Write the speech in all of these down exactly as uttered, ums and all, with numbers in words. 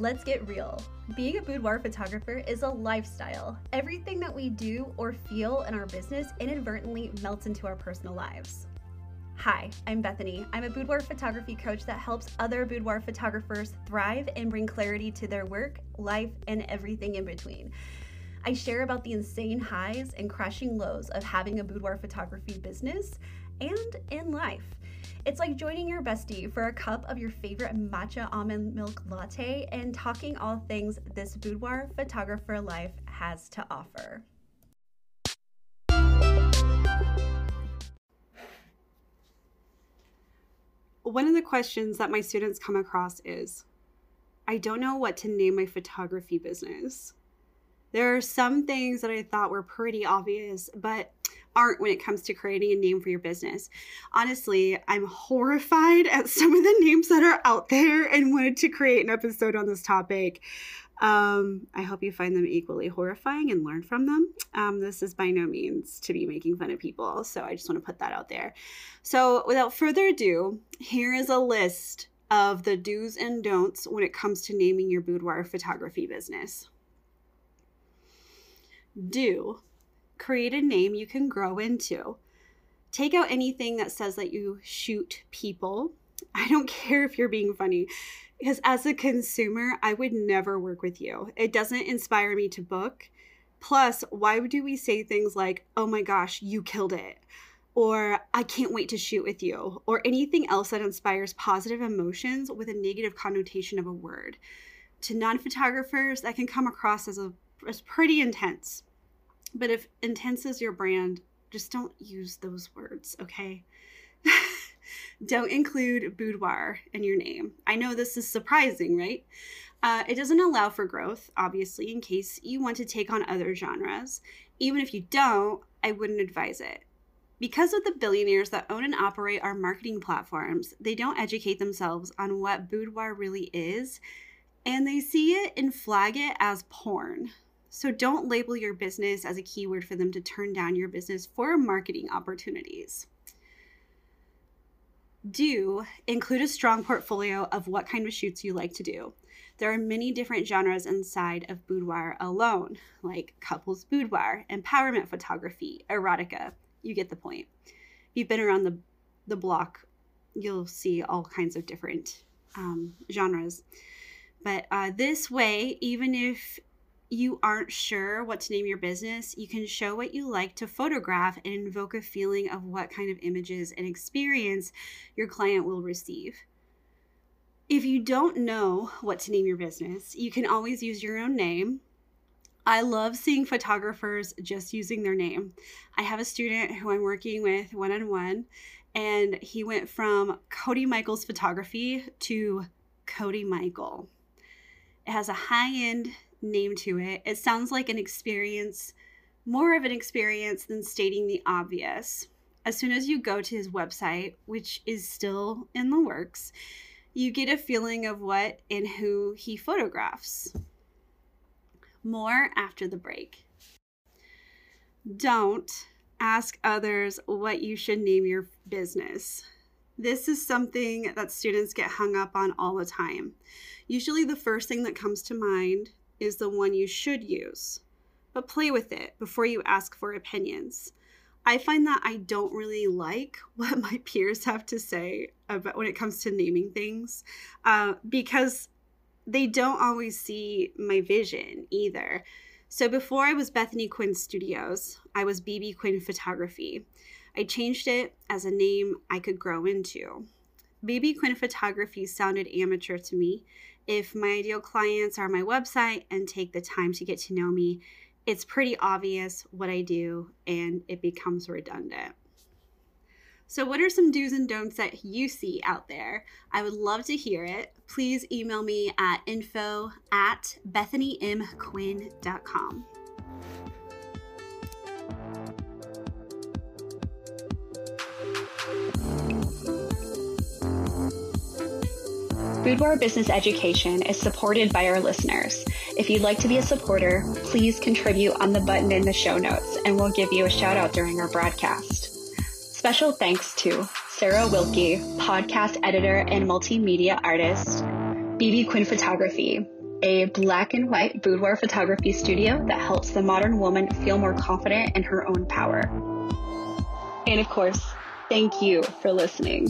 let's get real. Being a boudoir photographer is a lifestyle. Everything that we do or feel in our business inadvertently melts into our personal lives. Hi, I'm Bethany. I'm a boudoir photography coach that helps other boudoir photographers thrive and bring clarity to their work, life, and everything in between. I share about the insane highs and crashing lows of having a boudoir photography business and in life. It's like joining your bestie for a cup of your favorite matcha almond milk latte and talking all things this Boudoir Photographer Life has to offer. One of the questions that my students come across is, I don't know what to name my photography business. There are some things that I thought were pretty obvious, but aren't when it comes to creating a name for your business. Honestly, I'm horrified at some of the names that are out there and wanted to create an episode on this topic. Um, I hope you find them equally horrifying and learn from them. Um, this is by no means to be making fun of people, so I just want to put that out there. So without further ado, here is a list of the do's and don'ts when it comes to naming your boudoir photography business. Do. Create a name you can grow into. Take out anything that says that you shoot people. I don't care if you're being funny, because as a consumer, I would never work with you. It doesn't inspire me to book. Plus, why do we say things like, oh my gosh, you killed it, or I can't wait to shoot with you, or anything else that inspires positive emotions with a negative connotation of a word? To non-photographers, that can come across as a as pretty intense. But if intense is your brand, just don't use those words, okay? Don't include boudoir in your name. I know this is surprising, right? Uh, it doesn't allow for growth, obviously, in case you want to take on other genres. Even if you don't, I wouldn't advise it. Because of the billionaires that own and operate our marketing platforms, they don't educate themselves on what boudoir really is, and they see it and flag it as porn. So don't label your business as a keyword for them to turn down your business for marketing opportunities. Do include a strong portfolio of what kind of shoots you like to do. There are many different genres inside of boudoir alone, like couples boudoir, empowerment photography, erotica. You get the point. If you've been around the, the block, you'll see all kinds of different um, genres. But uh, this way, even if you aren't sure what to name your business, you can show what you like to photograph and invoke a feeling of what kind of images and experience your client will receive. If you don't know what to name your business, you can always use your own name. I love seeing photographers just using their name. I have a student who I'm working with one-on-one, and he went from Cody Michaels Photography to Cody Michael. It has a high-end name to it. It sounds like an experience, more of an experience than stating the obvious. As soon as you go to his website, which is still in the works, you get a feeling of what and who he photographs. More after the break. Don't ask others what you should name your business. This is something that students get hung up on all the time. Usually the first thing that comes to mind is the one you should use, but play with it before you ask for opinions. I find that I don't really like what my peers have to say about when it comes to naming things, uh, because they don't always see my vision either. So before I was Bethany Quinn Studios, I was B B Quinn Photography. I changed it as a name I could grow into. B B Quinn Photography sounded amateur to me. If my ideal clients are my website and take the time to get to know me, it's pretty obvious what I do and it becomes redundant. So what are some do's and don'ts that you see out there? I would love to hear it. Please email me at info at bethanymquinn.com. Boudoir Business Education is supported by our listeners. If you'd like to be a supporter, please contribute on the button in the show notes and we'll give you a shout out during our broadcast. Special thanks to Sarah Wilkie, podcast editor and multimedia artist, B B Quinn Photography, a black and white boudoir photography studio that helps the modern woman feel more confident in her own power. And of course, thank you for listening.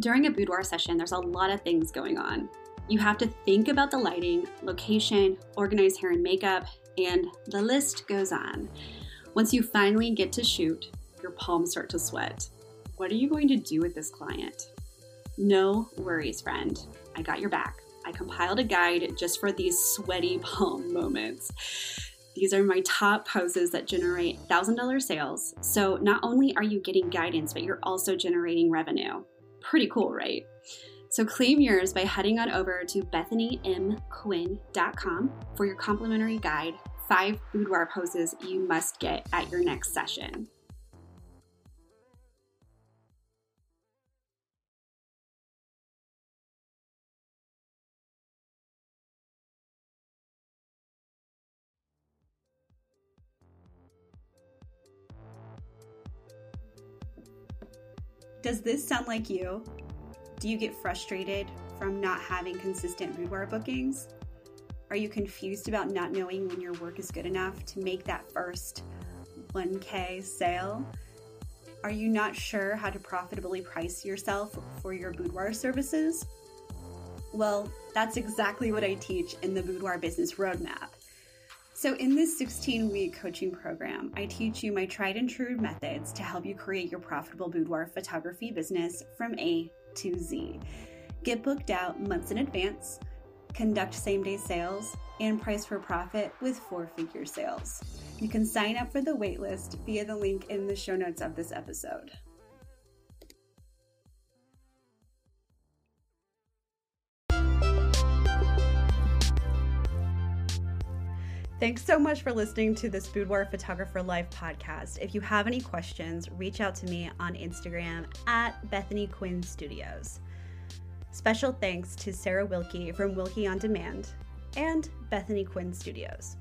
During a boudoir session, there's a lot of things going on. You have to think about the lighting, location, organize hair and makeup, and the list goes on. Once you finally get to shoot, your palms start to sweat. What are you going to do with this client? No worries, friend. I got your back. I compiled a guide just for these sweaty palm moments. These are my top poses that generate one thousand dollars sales. So not only are you getting guidance, but you're also generating revenue. Pretty cool, right? So claim yours by heading on over to bethany m quinn dot com for your complimentary guide, five boudoir poses you must get at your next session. Does this sound like you? Do you get frustrated from not having consistent boudoir bookings? Are you confused about not knowing when your work is good enough to make that first one K sale? Are you not sure how to profitably price yourself for your boudoir services? Well, that's exactly what I teach in the Boudoir Business Roadmap. So in this sixteen-week coaching program, I teach you my tried and true methods to help you create your profitable boudoir photography business from A to Z. Get booked out months in advance, conduct same-day sales, and price for profit with four-figure sales. You can sign up for the waitlist via the link in the show notes of this episode. Thanks so much for listening to this Boudoir Photographer Life podcast. If you have any questions, reach out to me on Instagram at Bethany Quinn Studios. Special thanks to Sarah Wilkie from Wilkie On Demand and Bethany Quinn Studios.